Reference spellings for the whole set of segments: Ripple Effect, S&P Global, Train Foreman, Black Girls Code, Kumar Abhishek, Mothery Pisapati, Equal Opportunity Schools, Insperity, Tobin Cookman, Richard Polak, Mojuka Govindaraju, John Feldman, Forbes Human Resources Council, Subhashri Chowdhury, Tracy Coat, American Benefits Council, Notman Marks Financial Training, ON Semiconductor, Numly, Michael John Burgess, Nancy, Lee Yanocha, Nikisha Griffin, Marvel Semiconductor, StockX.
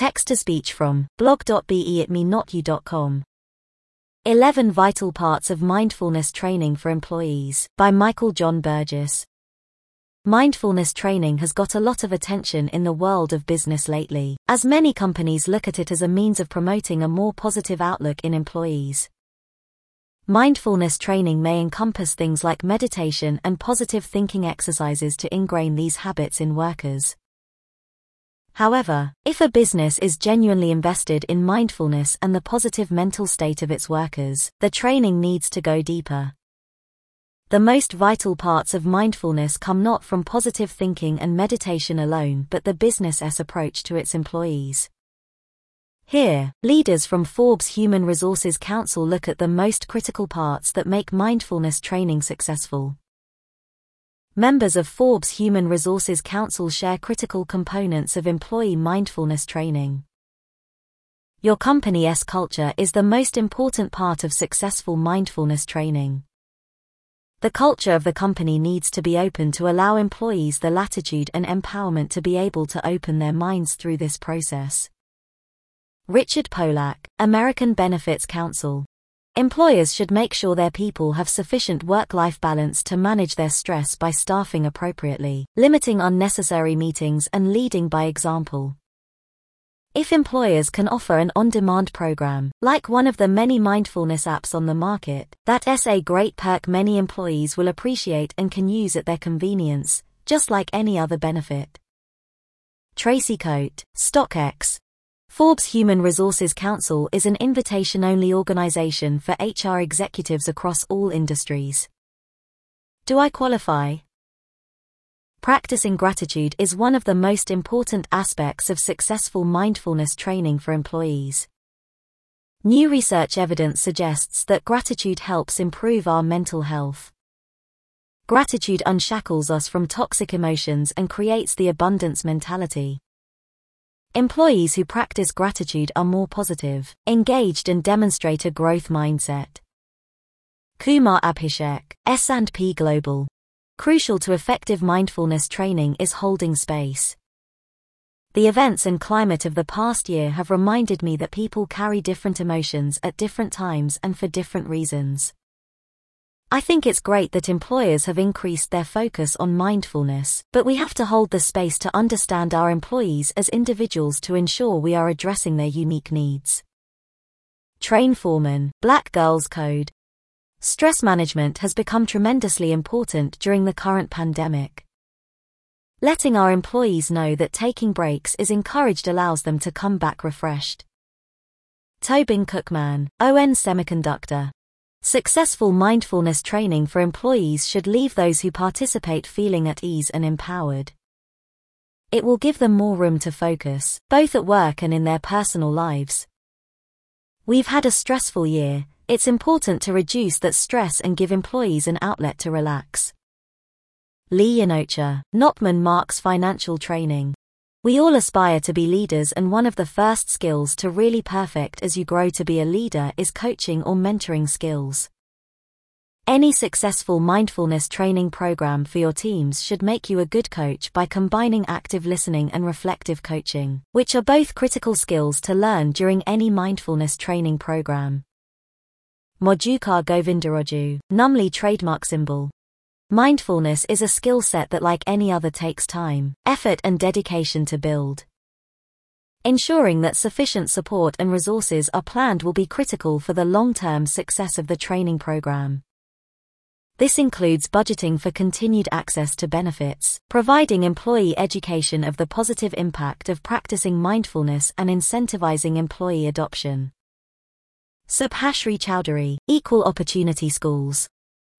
Text-to-speech from blog.beatmenotyou.com. 11 Vital Parts of Mindfulness Training for Employees by Michael John Burgess. Mindfulness training has got a lot of attention in the world of business lately, as many companies look at it as a means of promoting a more positive outlook in employees. Mindfulness training may encompass things like meditation and positive thinking exercises to ingrain these habits in workers. However, if a business is genuinely invested in mindfulness and the positive mental state of its workers, the training needs to go deeper. The most vital parts of mindfulness come not from positive thinking and meditation alone, but the business's approach to its employees. Here, leaders from Forbes Human Resources Council look at the most critical parts that make mindfulness training successful. Members of Forbes Human Resources Council share critical components of employee mindfulness training. Your company's culture is the most important part of successful mindfulness training. The culture of the company needs to be open to allow employees the latitude and empowerment to be able to open their minds through this process. Richard Polak, American Benefits Council. Employers should make sure their people have sufficient work-life balance to manage their stress by staffing appropriately, limiting unnecessary meetings and leading by example. If employers can offer an on-demand program, like one of the many mindfulness apps on the market, that's a great perk many employees will appreciate and can use at their convenience, just like any other benefit. Tracy Coat, StockX. Forbes Human Resources Council is an invitation-only organization for HR executives across all industries. Do I qualify? Practicing gratitude is one of the most important aspects of successful mindfulness training for employees. New research evidence suggests that gratitude helps improve our mental health. Gratitude unshackles us from toxic emotions and creates the abundance mentality. Employees who practice gratitude are more positive, engaged, and demonstrate a growth mindset. Kumar Abhishek, S&P Global. Crucial to effective mindfulness training is holding space. The events and climate of the past year have reminded me that people carry different emotions at different times and for different reasons. I think it's great that employers have increased their focus on mindfulness, but we have to hold the space to understand our employees as individuals to ensure we are addressing their unique needs. Train Foreman, Black Girls Code. Stress management has become tremendously important during the current pandemic. Letting our employees know that taking breaks is encouraged allows them to come back refreshed. Tobin Cookman, ON Semiconductor. Successful mindfulness training for employees should leave those who participate feeling at ease and empowered. It will give them more room to focus, both at work and in their personal lives. We've had a stressful year. It's important to reduce that stress and give employees an outlet to relax. Lee Yanocha, Notman Marks Financial Training. We all aspire to be leaders, and one of the first skills to really perfect as you grow to be a leader is coaching or mentoring skills. Any successful mindfulness training program for your teams should make you a good coach by combining active listening and reflective coaching, which are both critical skills to learn during any mindfulness training program. Mojuka Govindaraju, Numly trademark symbol. Mindfulness is a skill set that, like any other, takes time, effort, and dedication to build. Ensuring that sufficient support and resources are planned will be critical for the long-term success of the training program. This includes budgeting for continued access to benefits, providing employee education of the positive impact of practicing mindfulness, and incentivizing employee adoption. Subhashri Chowdhury, Equal Opportunity Schools.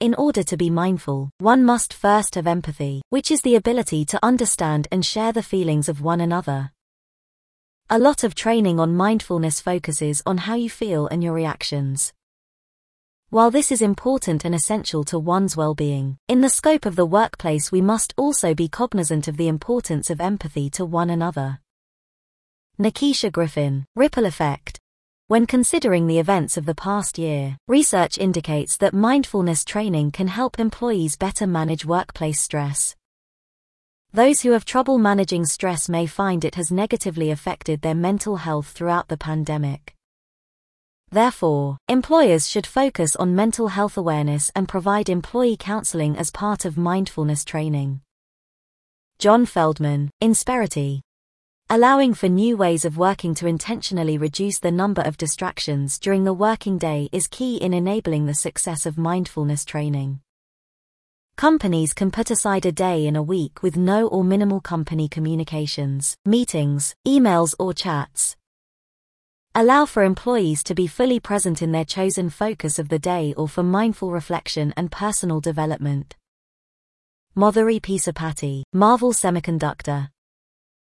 In order to be mindful, one must first have empathy, which is the ability to understand and share the feelings of one another. A lot of training on mindfulness focuses on how you feel and your reactions. While this is important and essential to one's well-being, in the scope of the workplace we must also be cognizant of the importance of empathy to one another. Nikisha Griffin, Ripple Effect. When considering the events of the past year, research indicates that mindfulness training can help employees better manage workplace stress. Those who have trouble managing stress may find it has negatively affected their mental health throughout the pandemic. Therefore, employers should focus on mental health awareness and provide employee counseling as part of mindfulness training. John Feldman, Insperity. Allowing for new ways of working to intentionally reduce the number of distractions during the working day is key in enabling the success of mindfulness training. Companies can put aside a day in a week with no or minimal company communications, meetings, emails or chats. Allow for employees to be fully present in their chosen focus of the day or for mindful reflection and personal development. Mothery Pisapati, Marvel Semiconductor.